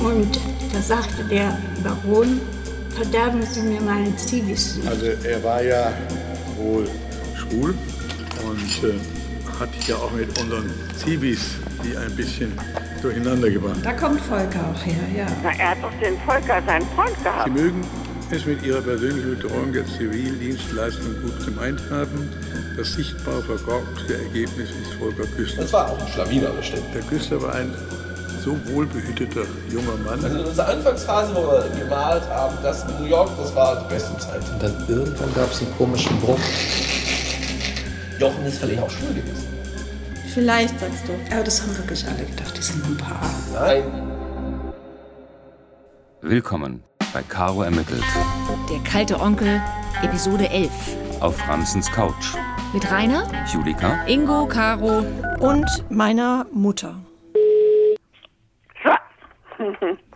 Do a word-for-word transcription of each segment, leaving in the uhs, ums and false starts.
Und da sagte der Baron, verderben Sie mir meine Zivis. Also er war ja wohl schwul und äh, hat ja auch mit unseren Zivis die ein bisschen durcheinander gebracht. Da kommt Volker auch her, ja. Na, er hat doch den Volker seinen Freund gehabt. Sie mögen es mit ihrer persönlichen Betreuung der Zivildienstleistung gut gemeint haben. Das sichtbar verkorkste Ergebnis ist Volker Küster. Das war auch ein Schlawiner bestimmt. Der Küster war ein so wohlbehüteter junger Mann. Also in unserer Anfangsphase, wo wir gemalt haben, das in New York, das war die beste Zeit. Und dann irgendwann gab es einen komischen Bruch. Jochen ist vielleicht auch schwul gewesen. Vielleicht, sagst du. Aber das haben wirklich alle gedacht, die sind ein Paar. Nein. Willkommen bei Caro ermittelt. Der kalte Onkel, Episode elf. Auf Franzens Couch. Mit Rainer, Julika, Ingo, Caro und meiner Mutter.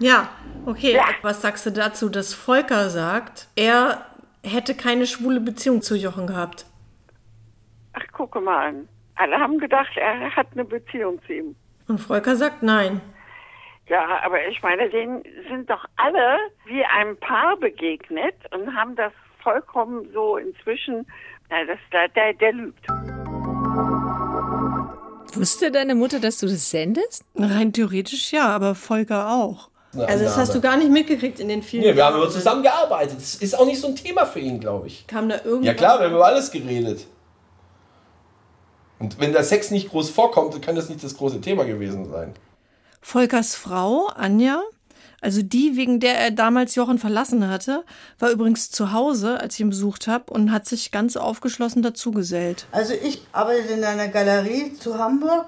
Ja, okay. Ja. Was sagst du dazu, dass Volker sagt, er hätte keine schwule Beziehung zu Jochen gehabt? Ach, gucke mal an. Alle haben gedacht, er hat eine Beziehung zu ihm. Und Volker sagt nein. Ja, aber ich meine, denen sind doch alle wie einem Paar begegnet und haben das vollkommen so inzwischen, na, das, der, der, der lügt. Wusste deine Mutter, dass du das sendest? Rein theoretisch ja, aber Volker auch. Ja, also das Name. Hast du gar nicht mitgekriegt in den vielen... Nee, wir haben immer zusammengearbeitet. Das ist auch nicht so ein Thema für ihn, glaube ich. Kam da irgendwas? Ja klar, wir haben über alles geredet. Und wenn der Sex nicht groß vorkommt, dann kann das nicht das große Thema gewesen sein. Volkers Frau, Anja, also die, wegen der er damals Jochen verlassen hatte, war übrigens zu Hause, als ich ihn besucht habe, und hat sich ganz aufgeschlossen dazugesellt. Also ich arbeitete in einer Galerie zu Hamburg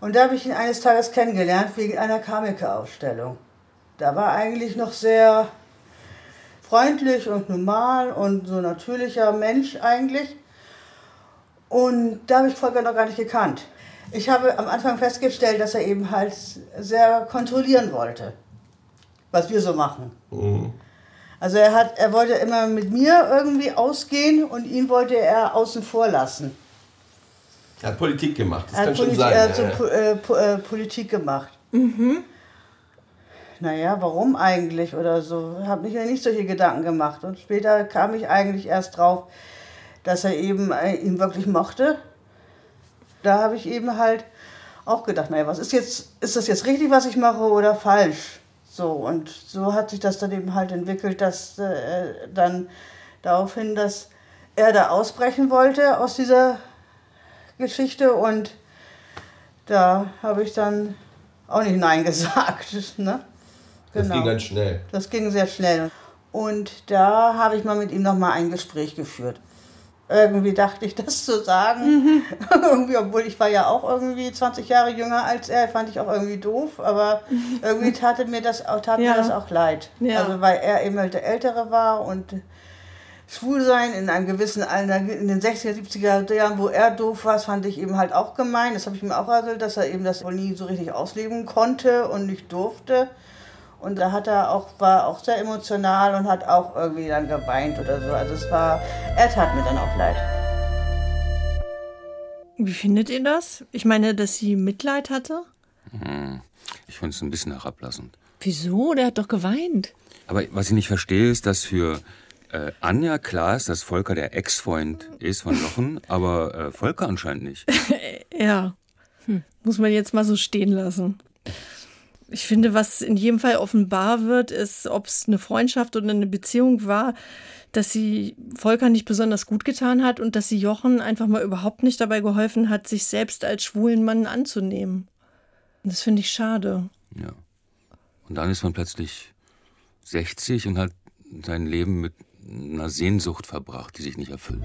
und da habe ich ihn eines Tages kennengelernt wegen einer Kamika-Ausstellung. Da war er eigentlich noch sehr freundlich und normal und so ein natürlicher Mensch eigentlich. Und da habe ich Volker noch gar nicht gekannt. Ich habe am Anfang festgestellt, dass er eben halt sehr kontrollieren wollte, was wir so machen. Mhm. Also er hat, er wollte immer mit mir irgendwie ausgehen und ihn wollte er außen vor lassen. Er hat Politik gemacht, das er kann Poli- schon sein. Er hat so po- äh, po- äh, Politik gemacht. Mhm. Naja, warum eigentlich oder so? Ich habe mir nicht solche Gedanken gemacht. Und später kam ich eigentlich erst drauf, dass er eben äh, ihn wirklich mochte. Da habe ich eben halt auch gedacht, naja, was ist jetzt, ist das jetzt richtig, was ich mache oder falsch? So, und so hat sich das dann eben halt entwickelt, dass äh, dann daraufhin, dass er da ausbrechen wollte aus dieser Geschichte und da habe ich dann auch nicht Nein gesagt. Ne? Genau. Das ging ganz schnell. Das ging sehr schnell. Und da habe ich mal mit ihm nochmal ein Gespräch geführt. Irgendwie dachte ich, das zu sagen, mhm. irgendwie, obwohl ich war ja auch irgendwie zwanzig Jahre jünger als er, fand ich auch irgendwie doof, aber irgendwie tat mir das, tat ja. mir das auch leid, ja. Also weil er eben der Ältere war und schwul sein in einem gewissen Alter, in den sechziger, siebziger Jahren, wo er doof war, fand ich eben halt auch gemein, das habe ich mir auch erzählt, dass er eben das wohl nie so richtig ausleben konnte und nicht durfte. Und da hat er auch, war auch sehr emotional und hat auch irgendwie dann geweint oder so. Also es war, er tat mir dann auch leid. Wie findet ihr das? Ich meine, dass sie Mitleid hatte? Hm. Ich finde es ein bisschen herablassend. Wieso? Der hat doch geweint. Aber was ich nicht verstehe, ist, dass für äh, Anja klar ist, dass Volker der Ex-Freund ist von Jochen, aber äh, Volker anscheinend nicht. Ja, hm. Muss man jetzt mal so stehen lassen. Ich finde, was in jedem Fall offenbar wird, ist, ob es eine Freundschaft oder eine Beziehung war, dass sie Volker nicht besonders gut getan hat und dass sie Jochen einfach mal überhaupt nicht dabei geholfen hat, sich selbst als schwulen Mann anzunehmen. Und das finde ich schade. Ja. Und dann ist man plötzlich sechzig und hat sein Leben mit einer Sehnsucht verbracht, die sich nicht erfüllt.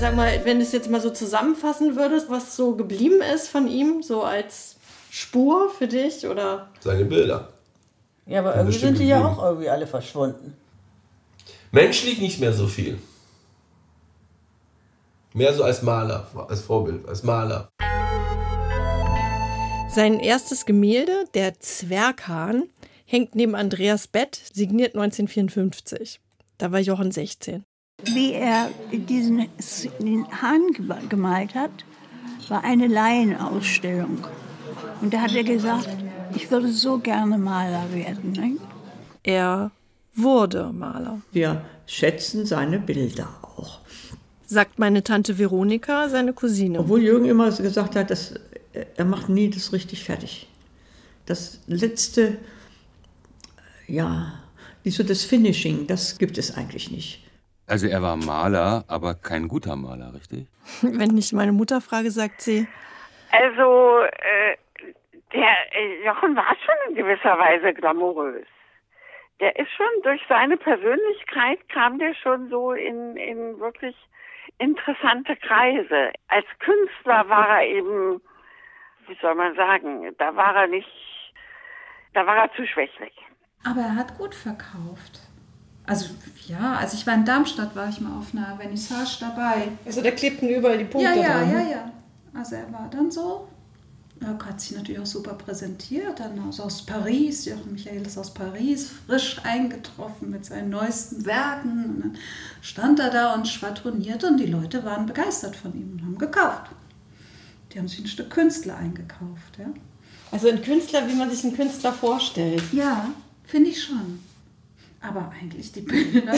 Sag mal, wenn du es jetzt mal so zusammenfassen würdest, was so geblieben ist von ihm, so als Spur für dich, oder? Seine Bilder. Ja, aber irgendwie sind die ja auch irgendwie alle verschwunden. Menschlich nicht mehr so viel. Mehr so als Maler, als Vorbild, als Maler. Sein erstes Gemälde, der Zwerghahn, hängt neben Andreas Bett, signiert neunzehnhundertvierundfünfzig. Da war Jochen sechzehn. Wie er diesen den Hahn gemalt hat, war eine Laienausstellung. Und da hat er gesagt, ich würde so gerne Maler werden. Ne? Er wurde Maler. Wir schätzen seine Bilder auch. Sagt meine Tante Veronika, seine Cousine. Obwohl Jürgen immer gesagt hat, dass er macht nie das richtig fertig. Das letzte, ja, nicht so das Finishing, das gibt es eigentlich nicht. Also er war Maler, aber kein guter Maler, richtig? Wenn ich meine Mutter frage, sagt sie. Also äh, der Jochen war schon in gewisser Weise glamourös. Der ist schon durch seine Persönlichkeit kam der schon so in, in wirklich interessante Kreise. Als Künstler war er eben, wie soll man sagen, da war er nicht, da war er zu schwächlich. Aber er hat gut verkauft. Also ja, also ich war in Darmstadt, war ich mal auf einer Vernissage dabei. Also da klebten überall die Punkte ja, ja, dran. Ja, ja, ja. Also er war dann so, er hat sich natürlich auch super präsentiert, dann also aus Paris, Jochen Michael ist aus Paris, frisch eingetroffen mit seinen neuesten Werken. Und dann stand er da und schwadronierte und die Leute waren begeistert von ihm und haben gekauft. Die haben sich ein Stück Künstler eingekauft, ja. Also ein Künstler, wie man sich einen Künstler vorstellt. Ja, finde ich schon. Aber eigentlich die Bilder.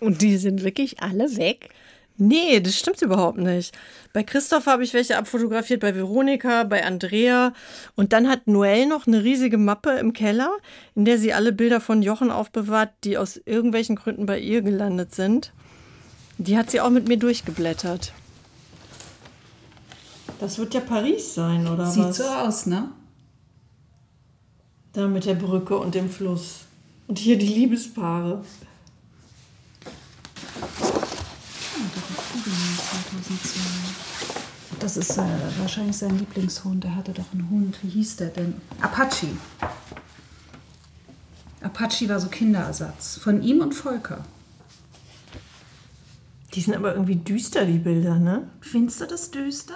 Und die sind wirklich alle weg? Nee, das stimmt überhaupt nicht. Bei Christoph habe ich welche abfotografiert, bei Veronika, bei Andrea. Und dann hat Noelle noch eine riesige Mappe im Keller, in der sie alle Bilder von Jochen aufbewahrt, die aus irgendwelchen Gründen bei ihr gelandet sind. Die hat sie auch mit mir durchgeblättert. Das wird ja Paris sein, oder was? Sieht so aus, ne? Da mit der Brücke und dem Fluss. Und hier die Liebespaare. Das ist äh, wahrscheinlich sein Lieblingshund. Er hatte doch einen Hund. Wie hieß der denn? Apache. Apache war so Kinderersatz. Von ihm und Volker. Die sind aber irgendwie düster, die Bilder, ne? Findest du das düster?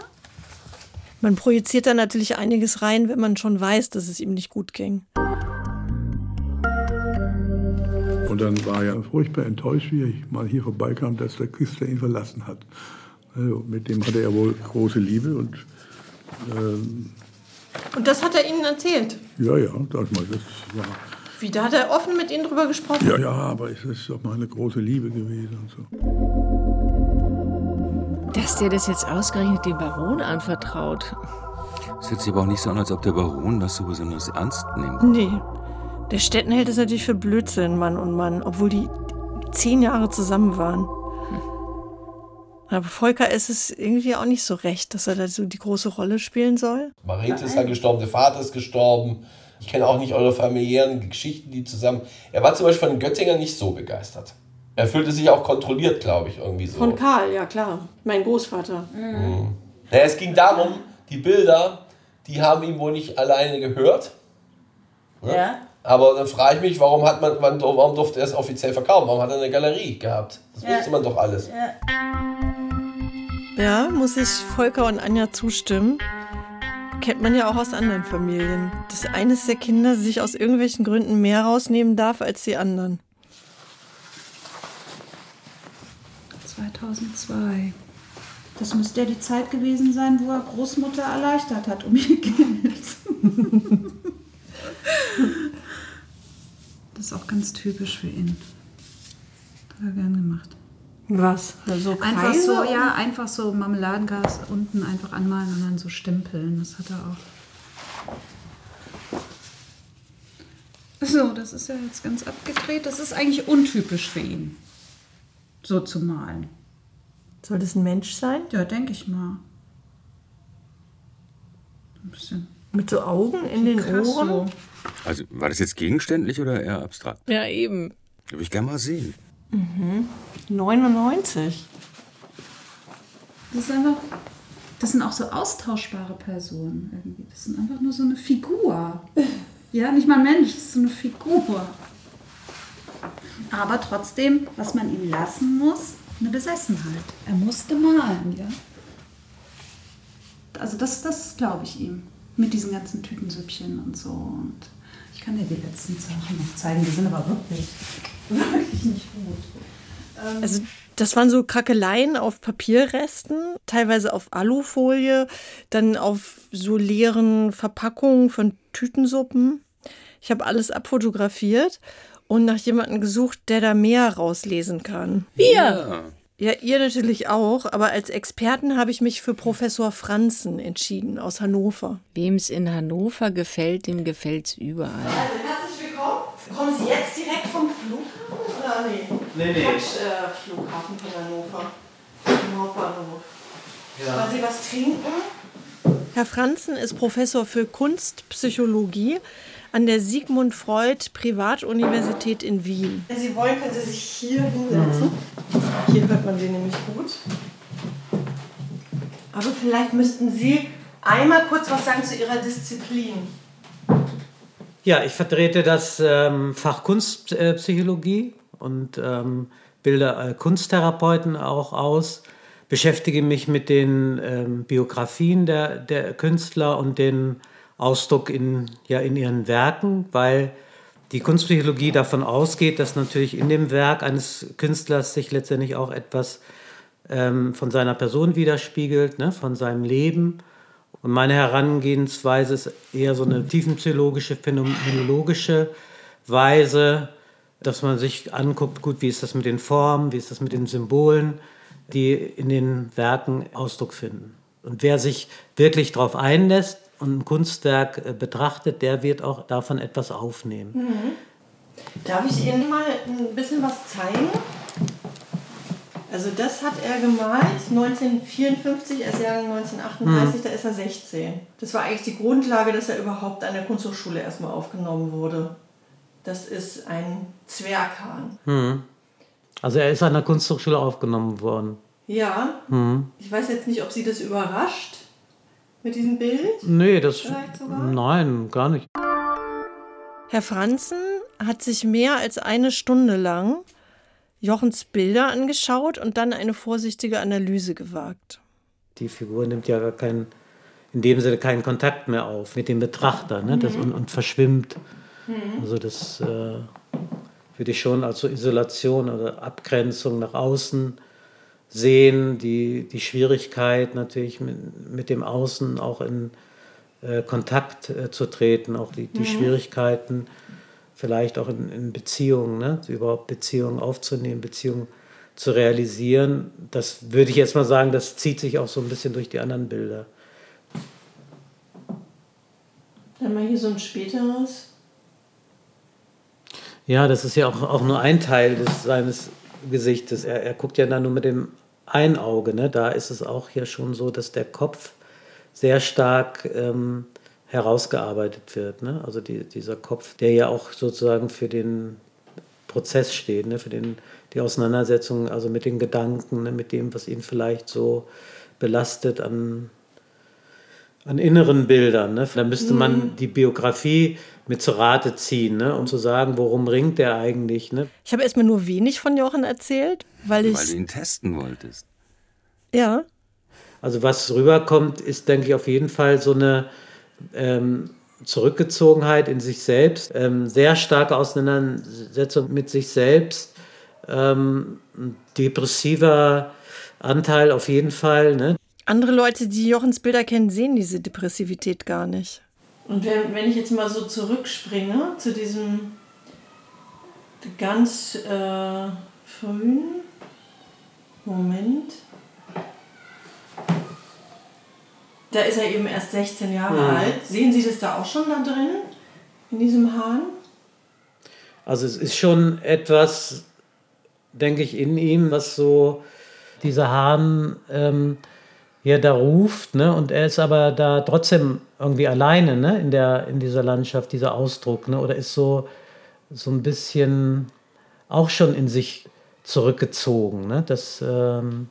Man projiziert da natürlich einiges rein, wenn man schon weiß, dass es ihm nicht gut ging. Und dann war er furchtbar enttäuscht, wie ich mal hier vorbeikam, dass der Küster ihn verlassen hat. Also mit dem hatte er wohl große Liebe. Und, ähm, und das hat er Ihnen erzählt? Ja, ja. Das war, wie, da hat er offen mit Ihnen drüber gesprochen? Ja, ja, aber es ist doch meine große Liebe gewesen. Und so. Dass der das jetzt ausgerechnet dem Baron anvertraut. Es hört sich aber auch nicht so an, als ob der Baron das so besonders ernst nehmen kann. Nee. Der Stetten hält es natürlich für Blödsinn, Mann und Mann, obwohl die zehn Jahre zusammen waren. Aber Volker ist es irgendwie auch nicht so recht, dass er da so die große Rolle spielen soll. Marete ist ja gestorben, der Vater ist gestorben. Ich kenne auch nicht eure familiären Geschichten, die zusammen... Er war zum Beispiel von Göttinger nicht so begeistert. Er fühlte sich auch kontrolliert, glaube ich, irgendwie so. Von Karl, ja klar. Mein Großvater. Mhm. Naja, es ging darum, die Bilder, die haben ihm wohl nicht alleine gehört. Ja. ja. Aber dann frage ich mich, warum hat man, warum durfte er es offiziell verkaufen? Warum hat er eine Galerie gehabt? Das ja. wusste man doch alles. Ja. ja, muss ich Volker und Anja zustimmen. Kennt man ja auch aus anderen Familien. Dass eines der Kinder sich aus irgendwelchen Gründen mehr rausnehmen darf als die anderen. zweitausendzwei. Das müsste ja die Zeit gewesen sein, wo er Großmutter erleichtert hat um ihr Geld. Das ist auch ganz typisch für ihn. Hat er gern gemacht. Was? Also einfach so, ja, einfach so Marmeladengas unten einfach anmalen und dann so stempeln. Das hat er auch. So, das ist ja jetzt ganz abgedreht. Das ist eigentlich untypisch für ihn, so zu malen. Soll das ein Mensch sein? Ja, denke ich mal. Ein bisschen. Mit so Augen in den Ohren. Also war das jetzt gegenständlich oder eher abstrakt? Ja, eben. Würde ich gerne mal sehen. Mhm. neunundneunzig. Das ist einfach, das sind auch so austauschbare Personen irgendwie. Das sind einfach nur so eine Figur. Ja, nicht mal ein Mensch, das ist so eine Figur. Aber trotzdem, was man ihm lassen muss, eine Besessenheit. Er musste malen, ja. Also das, das glaube ich ihm. Mit diesen ganzen Tütensüppchen und so. Und ich kann dir die letzten Sachen noch zeigen, die sind aber wirklich, wirklich nicht gut. Ähm also das waren so Krackeleien auf Papierresten, teilweise auf Alufolie, dann auf so leeren Verpackungen von Tütensuppen. Ich habe alles abfotografiert und nach jemandem gesucht, der da mehr rauslesen kann. Wir! Ja. Ja, ihr natürlich auch, aber als Experten habe ich mich für Professor Franzen entschieden aus Hannover. Wem es in Hannover gefällt, dem gefällt es überall. Also herzlich willkommen. Kommen Sie jetzt direkt vom Flughafen oder nee? Nee, nee. Vom äh, Flughafen von Hannover, vom Hauptbahnhof. Ja. Wollen Sie was trinken? Herr Franzen ist Professor für Kunstpsychologie an der Sigmund Freud Privatuniversität in Wien. Wenn Sie wollen, können Sie sich hier hinsetzen. Mhm. Hier hört man Sie nämlich gut. Aber vielleicht müssten Sie einmal kurz was sagen zu Ihrer Disziplin. Ja, ich vertrete das ähm, Fach Kunstpsychologie und ähm, bilde äh, Kunsttherapeuten auch aus. Beschäftige mich mit den ähm, Biografien der, der Künstler und den Ausdruck in, ja, in ihren Werken, weil die Kunstpsychologie davon ausgeht, dass natürlich in dem Werk eines Künstlers sich letztendlich auch etwas ähm, von seiner Person widerspiegelt, ne, von seinem Leben. Und meine Herangehensweise ist eher so eine tiefenpsychologische, phänomenologische Weise, dass man sich anguckt, gut, wie ist das mit den Formen, wie ist das mit den Symbolen, die in den Werken Ausdruck finden. Und wer sich wirklich darauf einlässt und ein Kunstwerk betrachtet, der wird auch davon etwas aufnehmen. Mhm. Darf ich Ihnen mal ein bisschen was zeigen? Also das hat er gemalt neunzehnhundertvierundfünfzig, als Jahrgang neunzehnhundertachtunddreißig, mhm. Da ist er sechzehn. Das war eigentlich die Grundlage, dass er überhaupt an der Kunsthochschule erstmal aufgenommen wurde. Das ist ein Zwerghahn. Mhm. Also er ist an der Kunsthochschule aufgenommen worden. Ja, mhm. Ich weiß jetzt nicht, ob Sie das überrascht. Mit diesem Bild? Nee, das, nein, gar nicht. Herr Franzen hat sich mehr als eine Stunde lang Jochens Bilder angeschaut und dann eine vorsichtige Analyse gewagt. Die Figur nimmt ja gar keinen, in dem Sinne keinen Kontakt mehr auf mit dem Betrachter, ne? Das, mhm. und, und verschwimmt. Mhm. Also das äh, würde ich schon als so Isolation oder Abgrenzung nach außen sehen, die, die Schwierigkeit natürlich mit, mit dem Außen auch in äh, Kontakt äh, zu treten, auch die, die mhm. Schwierigkeiten vielleicht auch in, in Beziehungen, ne? Überhaupt Beziehungen aufzunehmen, Beziehungen zu realisieren. Das würde ich jetzt mal sagen, das zieht sich auch so ein bisschen durch die anderen Bilder. Dann mal hier so ein späteres. Ja, das ist ja auch, auch nur ein Teil des, seines Gesichtes. Er, er guckt ja dann nur mit dem einen Auge. Ne? Da ist es auch hier schon so, dass der Kopf sehr stark ähm, herausgearbeitet wird. Ne? Also die, dieser Kopf, der ja auch sozusagen für den Prozess steht, ne? Für den, die Auseinandersetzung, also mit den Gedanken, ne? Mit dem, was ihn vielleicht so belastet an, an inneren Bildern. Ne? Da müsste man die Biografie mit zu Rate ziehen, ne? Um zu sagen, worum ringt der eigentlich. Ne? Ich habe erstmal nur wenig von Jochen erzählt, weil ich... Weil du ihn testen wolltest. Ja. Also was rüberkommt, ist, denke ich, auf jeden Fall so eine ähm, Zurückgezogenheit in sich selbst, ähm, sehr starke Auseinandersetzung mit sich selbst, ähm, depressiver Anteil auf jeden Fall, ne? Andere Leute, die Jochens Bilder kennen, sehen diese Depressivität gar nicht. Und wenn, wenn ich jetzt mal so zurückspringe zu diesem ganz äh, frühen Moment, da ist er eben erst sechzehn Jahre ja. alt. Sehen Sie das da auch schon da drin, in diesem Hahn? Also es ist schon etwas, denke ich, in ihm, was so dieser Hahn... Ähm, Ja, da ruft, ne? Und er ist aber da trotzdem irgendwie alleine, ne? in, der, in dieser Landschaft, dieser Ausdruck, ne? Oder ist so, so ein bisschen auch schon in sich zurückgezogen. Ne? Das, ähm,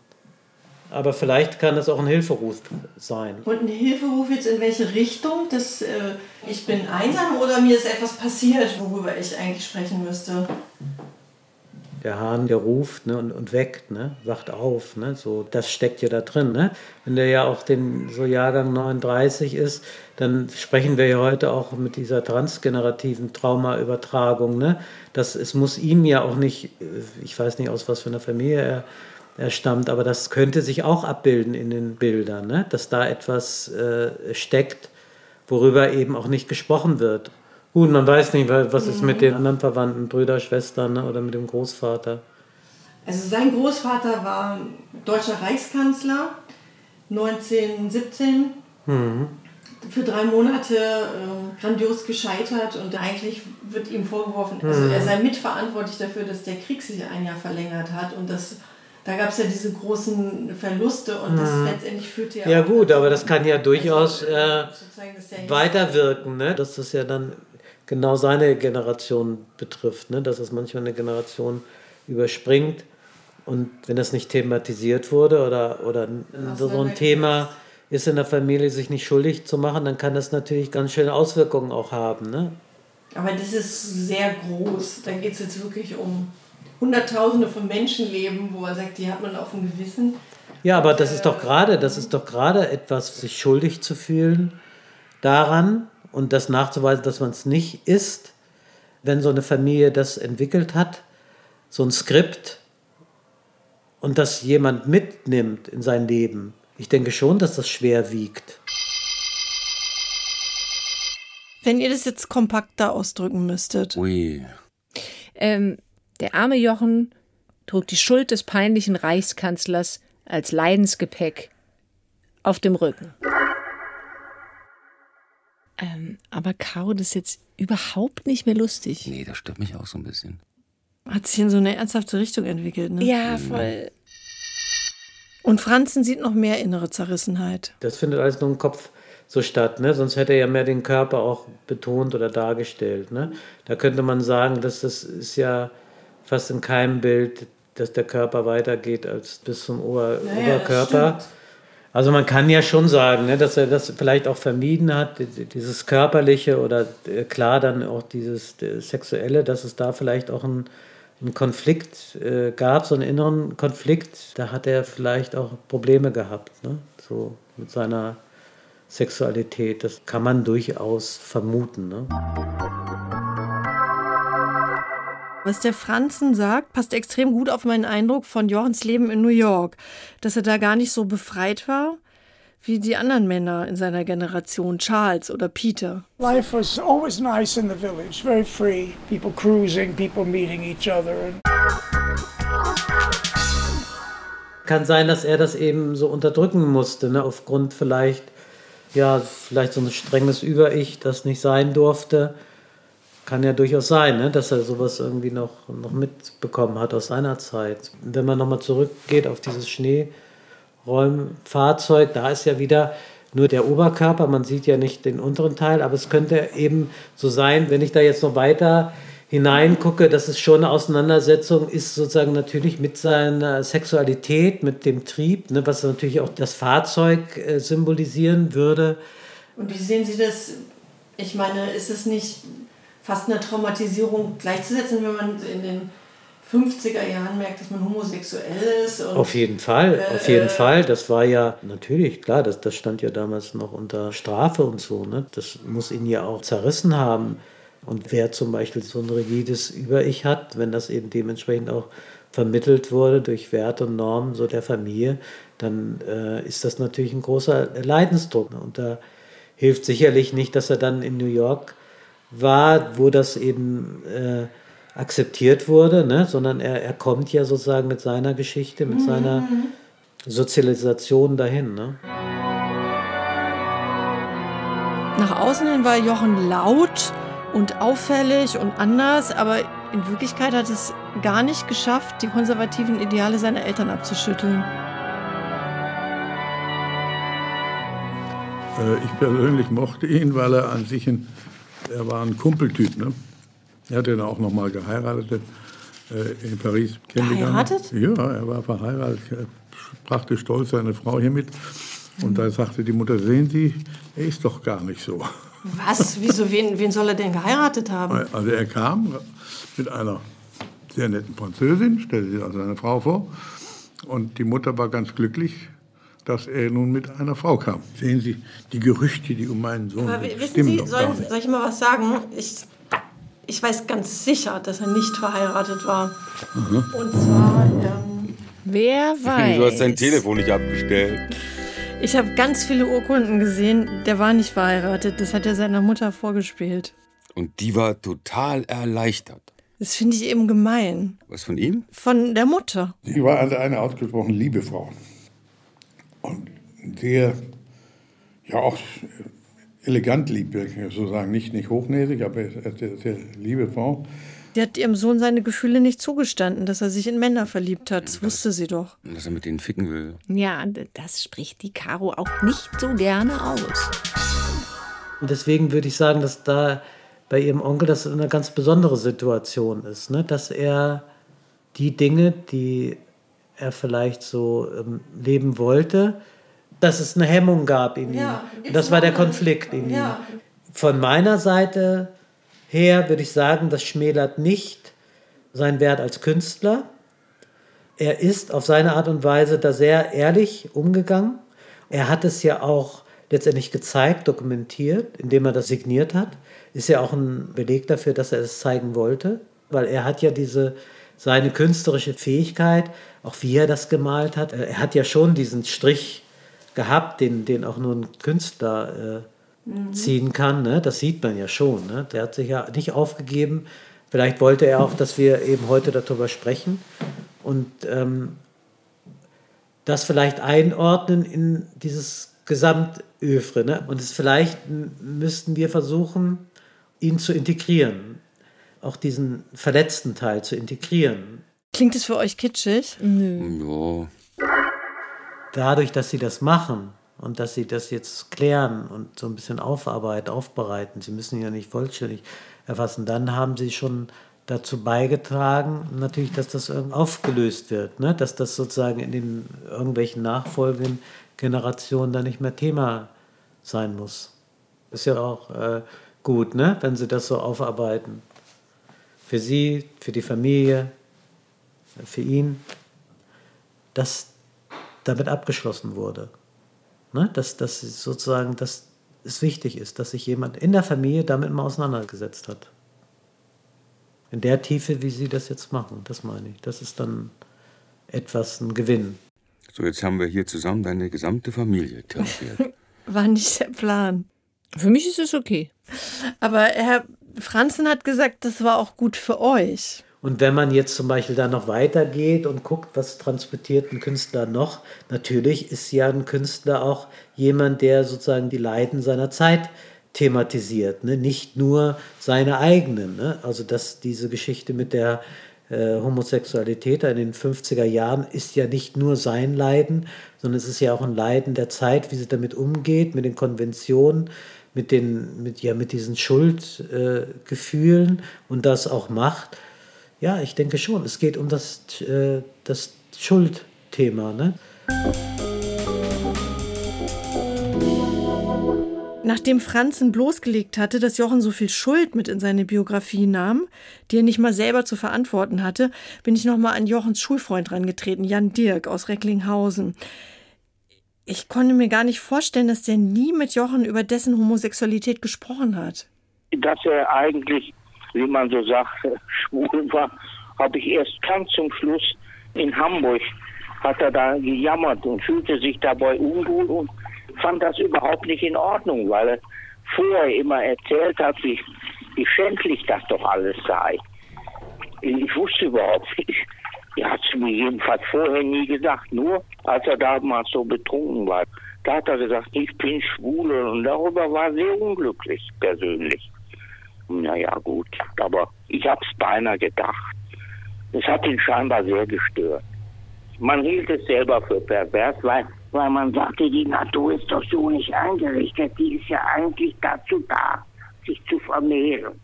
aber vielleicht kann das auch ein Hilferuf sein. Und ein Hilferuf jetzt in welche Richtung? Das, äh, ich bin einsam oder mir ist etwas passiert, worüber ich eigentlich sprechen müsste? der Hahn, der ruft, ne, und, und weckt, ne, wacht auf, ne, so, das steckt ja da drin, ne. Wenn der ja auch den, so Jahrgang neununddreißig ist, dann sprechen wir ja heute auch mit dieser transgenerativen Traumaübertragung, ne. Das, es muss ihm ja auch nicht, ich weiß nicht, aus was für einer Familie er, er stammt, aber das könnte sich auch abbilden in den Bildern, ne, dass da etwas äh, steckt, worüber eben auch nicht gesprochen wird. Gut, man weiß nicht, was ist mit den anderen Verwandten, Brüder, Schwestern oder mit dem Großvater. Also sein Großvater war deutscher Reichskanzler neunzehnhundertsiebzehn, mhm. für drei Monate äh, grandios gescheitert, und eigentlich wird ihm vorgeworfen, mhm. also er sei mitverantwortlich dafür, dass der Krieg sich ein Jahr verlängert hat, und das... Da gab es ja diese großen Verluste, und das hm. letztendlich führte ja... Ja gut, aber das kann ja durchaus äh, ja weiterwirken, ne? Dass das ja dann genau seine Generation betrifft, ne? Dass es manchmal eine Generation überspringt, und wenn das nicht thematisiert wurde oder, oder so ein Thema ist in der Familie, sich nicht schuldig zu machen, dann kann das natürlich ganz schöne Auswirkungen auch haben, ne? Aber das ist sehr groß, da geht es jetzt wirklich um... Hunderttausende von Menschen leben, wo er sagt, die hat man auf dem Gewissen. Ja, aber das ist doch gerade, das ist doch gerade etwas, sich schuldig zu fühlen daran und das nachzuweisen, dass man es nicht ist, wenn so eine Familie das entwickelt hat, so ein Skript, und das jemand mitnimmt in sein Leben. Ich denke schon, dass das schwer wiegt. Wenn ihr das jetzt kompakter ausdrücken müsstet. Ui. Ähm. Der arme Jochen trug die Schuld des peinlichen Reichskanzlers als Leidensgepäck auf dem Rücken. Ähm, aber Caro, das ist jetzt überhaupt nicht mehr lustig. Nee, das stört mich auch so ein bisschen. Hat sich in so eine ernsthafte Richtung entwickelt, ne? Ja, voll. Und Franzen sieht noch mehr innere Zerrissenheit. Das findet alles nur im Kopf so statt, ne? Sonst hätte er ja mehr den Körper auch betont oder dargestellt, ne? Da könnte man sagen, dass das ist ja... fast in keinem Bild, dass der Körper weitergeht als bis zum Ober- naja, Oberkörper. Also man kann ja schon sagen, ne, dass er das vielleicht auch vermieden hat, dieses Körperliche oder klar dann auch dieses Sexuelle, dass es da vielleicht auch einen, einen Konflikt äh, gab, so einen inneren Konflikt. Da hat er vielleicht auch Probleme gehabt, ne? So mit seiner Sexualität. Das kann man durchaus vermuten, ne? Was der Franzen sagt, passt extrem gut auf meinen Eindruck von Jochens Leben in New York. Dass er da gar nicht so befreit war wie die anderen Männer in seiner Generation, Charles oder Peter. Life was always nice in the village, very free. People cruising, people meeting each other. Kann sein, dass er das eben so unterdrücken musste, ne? Aufgrund vielleicht, ja, vielleicht so ein strenges Über-Ich, das nicht sein durfte. Kann ja durchaus sein, ne, dass er sowas irgendwie noch, noch mitbekommen hat aus seiner Zeit. Wenn man nochmal zurückgeht auf dieses Schneeräumfahrzeug, da ist ja wieder nur der Oberkörper, man sieht ja nicht den unteren Teil, aber es könnte eben so sein, wenn ich da jetzt noch weiter hineingucke, dass es schon eine Auseinandersetzung ist, sozusagen natürlich mit seiner Sexualität, mit dem Trieb, ne, was natürlich auch das Fahrzeug äh, symbolisieren würde. Und wie sehen Sie das? Ich meine, ist es nicht... fast eine Traumatisierung gleichzusetzen, wenn man in den fünfziger Jahren merkt, dass man homosexuell ist. Und auf jeden Fall, äh, auf jeden Fall. Das war ja, natürlich, klar, das, das stand ja damals noch unter Strafe und so, ne? Das muss ihn ja auch zerrissen haben. Und wer zum Beispiel so ein rigides Über-Ich hat, wenn das eben dementsprechend auch vermittelt wurde durch Werte und Normen so der Familie, dann äh, ist das natürlich ein großer Leidensdruck. Ne? Und da hilft sicherlich nicht, dass er dann in New York war, wo das eben äh, akzeptiert wurde, ne? Sondern er, er kommt ja sozusagen mit seiner Geschichte, mit mhm. seiner Sozialisation dahin. Ne? Nach außen hin war Jochen laut und auffällig und anders, aber in Wirklichkeit hat es gar nicht geschafft, die konservativen Ideale seiner Eltern abzuschütteln. Ich persönlich mochte ihn, weil er an sich ein Er war ein Kumpeltyp, ne? Er hat ja auch noch mal geheiratet äh, in Paris. Geheiratet? Ja, er war verheiratet. Er brachte stolz seine Frau hier mit. Und mhm. da sagte die Mutter, sehen Sie, er ist doch gar nicht so. Was? Wieso? Wen, wen soll er denn geheiratet haben? Also er kam mit einer sehr netten Französin, stellte sie also seine Frau vor. Und die Mutter war ganz glücklich, dass er nun mit einer Frau kam. Sehen Sie, die Gerüchte, die um meinen Sohn aber sind, wissen Sie, soll, soll ich mal was sagen? Ich, ich weiß ganz sicher, dass er nicht verheiratet war. Mhm. Und zwar... Ähm, wer weiß? Du hast dein Telefon nicht abgestellt. Ich habe ganz viele Urkunden gesehen, der war nicht verheiratet. Das hat er seiner Mutter vorgespielt. Und die war total erleichtert. Das finde ich eben gemein. Was von ihm? Von der Mutter. Sie war also eine ausgesprochen liebe Frau. Und sehr, ja auch elegant lieb, würde ich so sagen. Nicht, nicht hochnäsig, aber sehr, sehr liebe Frau. Sie hat ihrem Sohn seine Gefühle nicht zugestanden, dass er sich in Männer verliebt hat. Das wusste sie doch. Dass er mit denen ficken will. Ja, das spricht die Caro auch nicht so gerne aus. Und deswegen würde ich sagen, dass da bei ihrem Onkel das eine ganz besondere Situation ist, ne? Dass er die Dinge, die er vielleicht so ähm, leben wollte, dass es eine Hemmung gab in ja, ihm. Das war der Konflikt in ja. ihm. Von meiner Seite her würde ich sagen, das schmälert nicht seinen Wert als Künstler. Er ist auf seine Art und Weise da sehr ehrlich umgegangen. Er hat es ja auch letztendlich gezeigt, dokumentiert, indem er das signiert hat. Ist ja auch ein Beleg dafür, dass er es zeigen wollte, weil er hat ja diese, seine künstlerische Fähigkeit, auch wie er das gemalt hat. Er hat ja schon diesen Strich gehabt, den, den auch nur ein Künstler äh, mhm. ziehen kann. Ne? Das sieht man ja schon. Ne? Der hat sich ja nicht aufgegeben. Vielleicht wollte er auch, dass wir eben heute darüber sprechen und ähm, das vielleicht einordnen in dieses Gesamtöffre. Ne? Und es vielleicht müssten wir versuchen, ihn zu integrieren, auch diesen verletzten Teil zu integrieren. Klingt es für euch kitschig? Nö. Ja. Dadurch, dass sie das machen und dass sie das jetzt klären und so ein bisschen aufarbeiten, aufbereiten, sie müssen ihn ja nicht vollständig erfassen, dann haben sie schon dazu beigetragen, natürlich, dass das aufgelöst wird, ne? Dass das sozusagen in den irgendwelchen nachfolgenden Generationen dann nicht mehr Thema sein muss. Ist ja auch äh, gut, ne? Wenn sie das so aufarbeiten. Für sie, für die Familie, für ihn, dass damit abgeschlossen wurde. Ne? Dass, dass sozusagen, dass es wichtig ist, dass sich jemand in der Familie damit mal auseinandergesetzt hat. In der Tiefe, wie sie das jetzt machen, das meine ich. Das ist dann etwas, ein Gewinn. So, jetzt haben wir hier zusammen deine gesamte Familie therapiert. War nicht der Plan. Für mich ist es okay. Aber Herr Franzen hat gesagt, das war auch gut für euch. Und wenn man jetzt zum Beispiel da noch weitergeht und guckt, was transportiert ein Künstler noch, natürlich ist ja ein Künstler auch jemand, der sozusagen die Leiden seiner Zeit thematisiert, ne? Nicht nur seine eigenen. Ne? Also dass diese Geschichte mit der äh, Homosexualität in den fünfziger Jahren ist ja nicht nur sein Leiden, sondern es ist ja auch ein Leiden der Zeit, wie sie damit umgeht, mit den Konventionen, mit, den, mit, ja, mit diesen Schuldgefühlen äh, und das auch macht. Ja, ich denke schon. Es geht um das, äh, das Schuldthema. Ne? Nachdem Franzen bloßgelegt hatte, dass Jochen so viel Schuld mit in seine Biografie nahm, die er nicht mal selber zu verantworten hatte, bin ich nochmal an Jochens Schulfreund rangetreten, Jan Dirk aus Recklinghausen. Ich konnte mir gar nicht vorstellen, dass der nie mit Jochen über dessen Homosexualität gesprochen hat. Dass er eigentlich, wie man so sagt, schwul war, habe ich erst ganz zum Schluss in Hamburg, hat er da gejammert und fühlte sich dabei unwohl und fand das überhaupt nicht in Ordnung, weil er vorher immer erzählt hat, wie, wie schändlich das doch alles sei. Ich wusste überhaupt nicht. Er hat es mir jedenfalls vorher nie gesagt, nur als er damals so betrunken war. Da hat er gesagt, ich bin schwul und darüber war er sehr unglücklich persönlich. Naja, gut, aber ich hab's beinahe gedacht. Es hat ihn scheinbar sehr gestört. Man hielt es selber für pervers, weil, weil man sagte, die Natur ist doch so nicht eingerichtet. Die ist ja eigentlich dazu da, sich zu vermehren.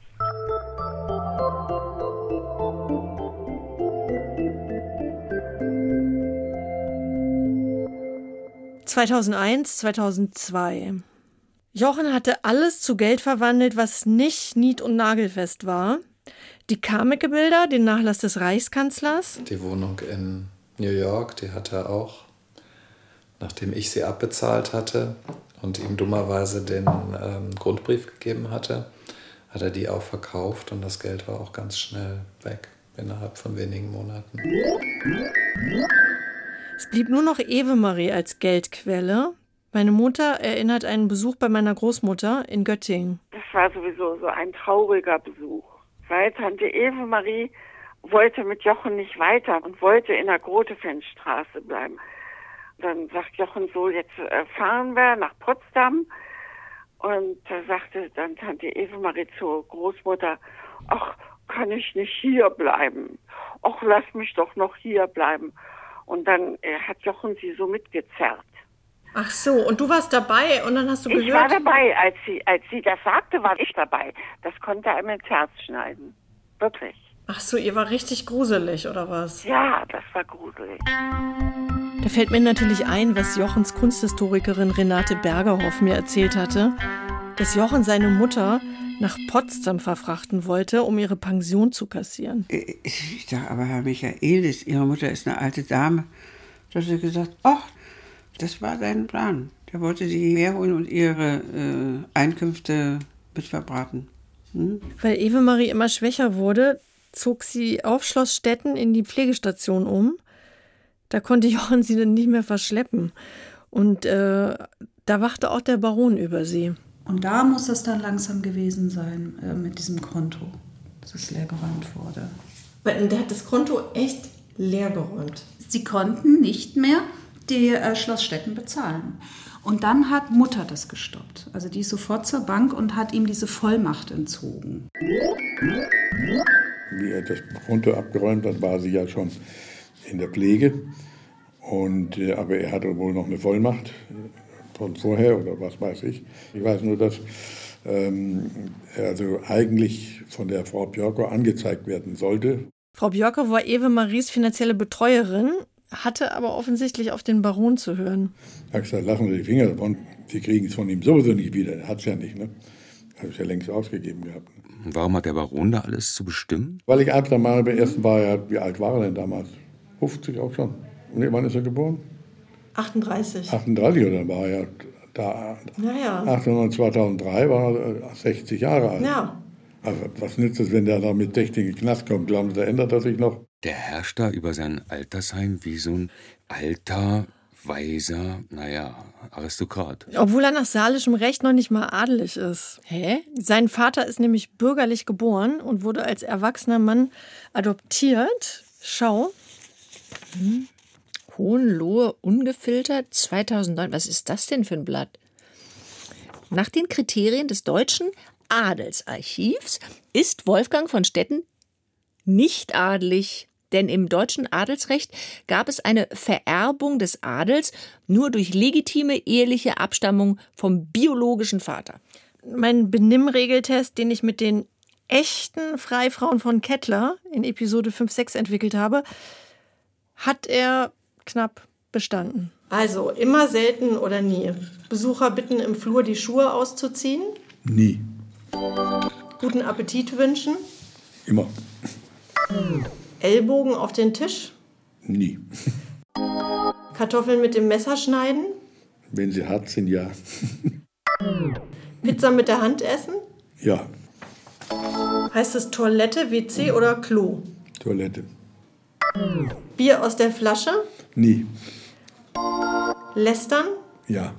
zweitausendeins, zweitausendzwei. Jochen hatte alles zu Geld verwandelt, was nicht nied- und nagelfest war. die Kameke-Bilder, den Nachlass des Reichskanzlers. Die Wohnung in New York, die hat er auch, nachdem ich sie abbezahlt hatte und ihm dummerweise den ähm, Grundbrief gegeben hatte, hat er die auch verkauft und das Geld war auch ganz schnell weg, innerhalb von wenigen Monaten. Es blieb nur noch Eve-Marie als Geldquelle. Meine Mutter erinnert einen Besuch bei meiner Großmutter in Göttingen. Das war sowieso so ein trauriger Besuch, weil Tante Eve-Marie wollte mit Jochen nicht weiter und wollte in der Grotefenstraße bleiben. Dann sagt Jochen so, jetzt fahren wir nach Potsdam. Und da sagte dann Tante Eve-Marie zur Großmutter, ach, kann ich nicht hier bleiben? Ach, lass mich doch noch hier bleiben. Und dann hat Jochen sie so mitgezerrt. Ach so, und du warst dabei und dann hast du gehört? Ich war dabei, als sie, als sie das sagte, war ich dabei. Das konnte einem ins Herz schneiden, wirklich. Ach so, ihr war richtig gruselig, oder was? Ja, das war gruselig. Da fällt mir natürlich ein, was Jochens Kunsthistorikerin Renate Bergerhoff mir erzählt hatte, dass Jochen seine Mutter nach Potsdam verfrachten wollte, um ihre Pension zu kassieren. Ich dachte, aber Herr Michaelis, Ihre Mutter ist eine alte Dame. Da hat sie gesagt, ach, das war sein Plan. Der wollte sie herholen und ihre äh, Einkünfte mitverbraten. Hm? Weil Eve-Marie immer schwächer wurde, zog sie auf Schloss Stetten in die Pflegestation um. Da konnte Jochen sie dann nicht mehr verschleppen. Und äh, da wachte auch der Baron über sie. Und da muss das dann langsam gewesen sein äh, mit diesem Konto, dass es leergeräumt wurde. Der hat das Konto echt leergeräumt. Sie konnten nicht mehr die äh, Schloss Stetten bezahlen. Und dann hat Mutter das gestoppt. Also die ist sofort zur Bank und hat ihm diese Vollmacht entzogen. Wie er das Konto abgeräumt hat, war sie ja schon in der Pflege. Und, äh, aber er hatte wohl noch eine Vollmacht von vorher oder was weiß ich. Ich weiß nur, dass ähm, also eigentlich von der Frau Björko angezeigt werden sollte. Frau Björko war Eve-Maries finanzielle Betreuerin, hatte aber offensichtlich auf den Baron zu hören. Ich habe gesagt, lassen Sie die Finger davon, Sie kriegen es von ihm sowieso nicht wieder. Er hat es ja nicht, ne? Habe ich ja längst ausgegeben gehabt. Und warum hat der Baron da alles zu bestimmen? Weil ich einfach mal beim ersten war, ja, wie alt war er denn damals? fünfzig auch schon. Und wann ist er geboren? achtunddreißig. achtunddreißig, oder war er da? Naja. zweitausenddrei war er sechzig Jahre alt. Ja. Also was nützt es, wenn der da mit sechzig in den Knast kommt? Glauben Sie, da ändert er sich noch? Der herrscht da über sein Altersheim wie so ein alter, weiser, naja, Aristokrat. Obwohl er nach salischem Recht noch nicht mal adelig ist. Hä? Sein Vater ist nämlich bürgerlich geboren und wurde als erwachsener Mann adoptiert. Schau. Hm. Hohenlohe ungefiltert zweitausendneun. Was ist das denn für ein Blatt? Nach den Kriterien des deutschen Adelsarchivs ist Wolfgang von Stetten nicht adelig, denn im deutschen Adelsrecht gab es eine Vererbung des Adels nur durch legitime eheliche Abstammung vom biologischen Vater. Mein Benimmregeltest, den ich mit den echten Freifrauen von Kettler in Episode fünf sechs entwickelt habe, hat er knapp bestanden. Also immer selten oder nie. Besucher bitten, im Flur die Schuhe auszuziehen? Nie. Guten Appetit wünschen? Immer. Ellbogen auf den Tisch? Nie. Kartoffeln mit dem Messer schneiden? Wenn sie hart sind, ja. Pizza mit der Hand essen? Ja. Heißt es Toilette, W C oder Klo? Toilette. Bier aus der Flasche? Nie. Lästern? Ja.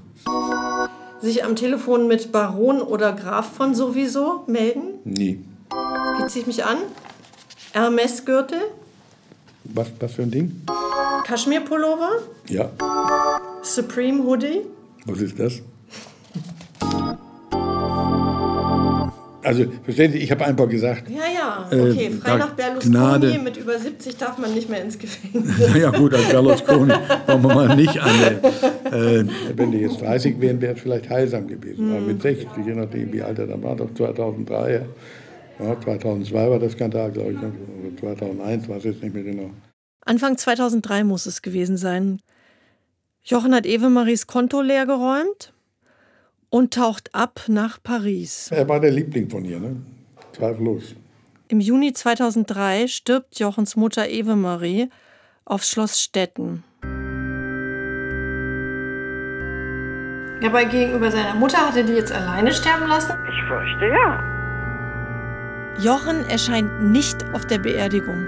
Sich am Telefon mit Baron oder Graf von sowieso melden? Nie. Wie ziehe ich mich an? Hermes-Gürtel? Was, was für ein Ding? Kaschmir-Pullover? Ja. Supreme-Hoodie? Was ist das? Also, verstehen Sie, ich habe einfach gesagt... Ja, ja, okay, äh, frei nach Berlusconi, Gnade. Mit über siebzig darf man nicht mehr ins Gefängnis. Na ja gut, als Berlusconi wollen wir mal nicht an. Äh, Wenn die jetzt dreißig wären, wäre es vielleicht heilsam gewesen. Hm. Aber mit sechzig, je nachdem, wie alt er dann war, doch zweitausenddrei, ja, zweitausendzwei war der Skandal, glaube ich, oder zweitausendeins, weiß ich jetzt nicht mehr genau. Anfang zweitausenddrei muss es gewesen sein. Jochen hat Eve-Maries Konto leergeräumt und taucht ab nach Paris. Er war der Liebling von ihr, ne? Zweifellos. Im Juni zweitausenddrei stirbt Jochens Mutter Eve-Marie auf Schloss Stetten. Ja, aber gegenüber seiner Mutter hat er die jetzt alleine sterben lassen? Ich fürchte, ja. Jochen erscheint nicht auf der Beerdigung.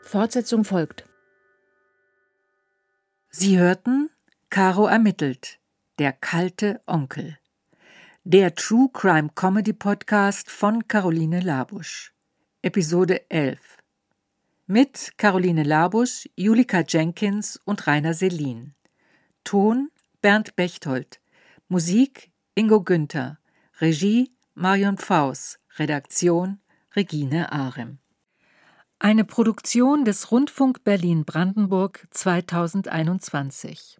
Fortsetzung folgt. Sie hörten Caro ermittelt, der kalte Onkel. Der True Crime Comedy Podcast von Caroline Labusch. Episode elf. Mit Caroline Labusch, Julika Jenkins und Rainer Selin. Ton Bernd Bechtold. Musik Ingo Günther. Regie Marion Faus. Redaktion Regine Ahrem. Eine Produktion des Rundfunk Berlin-Brandenburg zweitausendeinundzwanzig.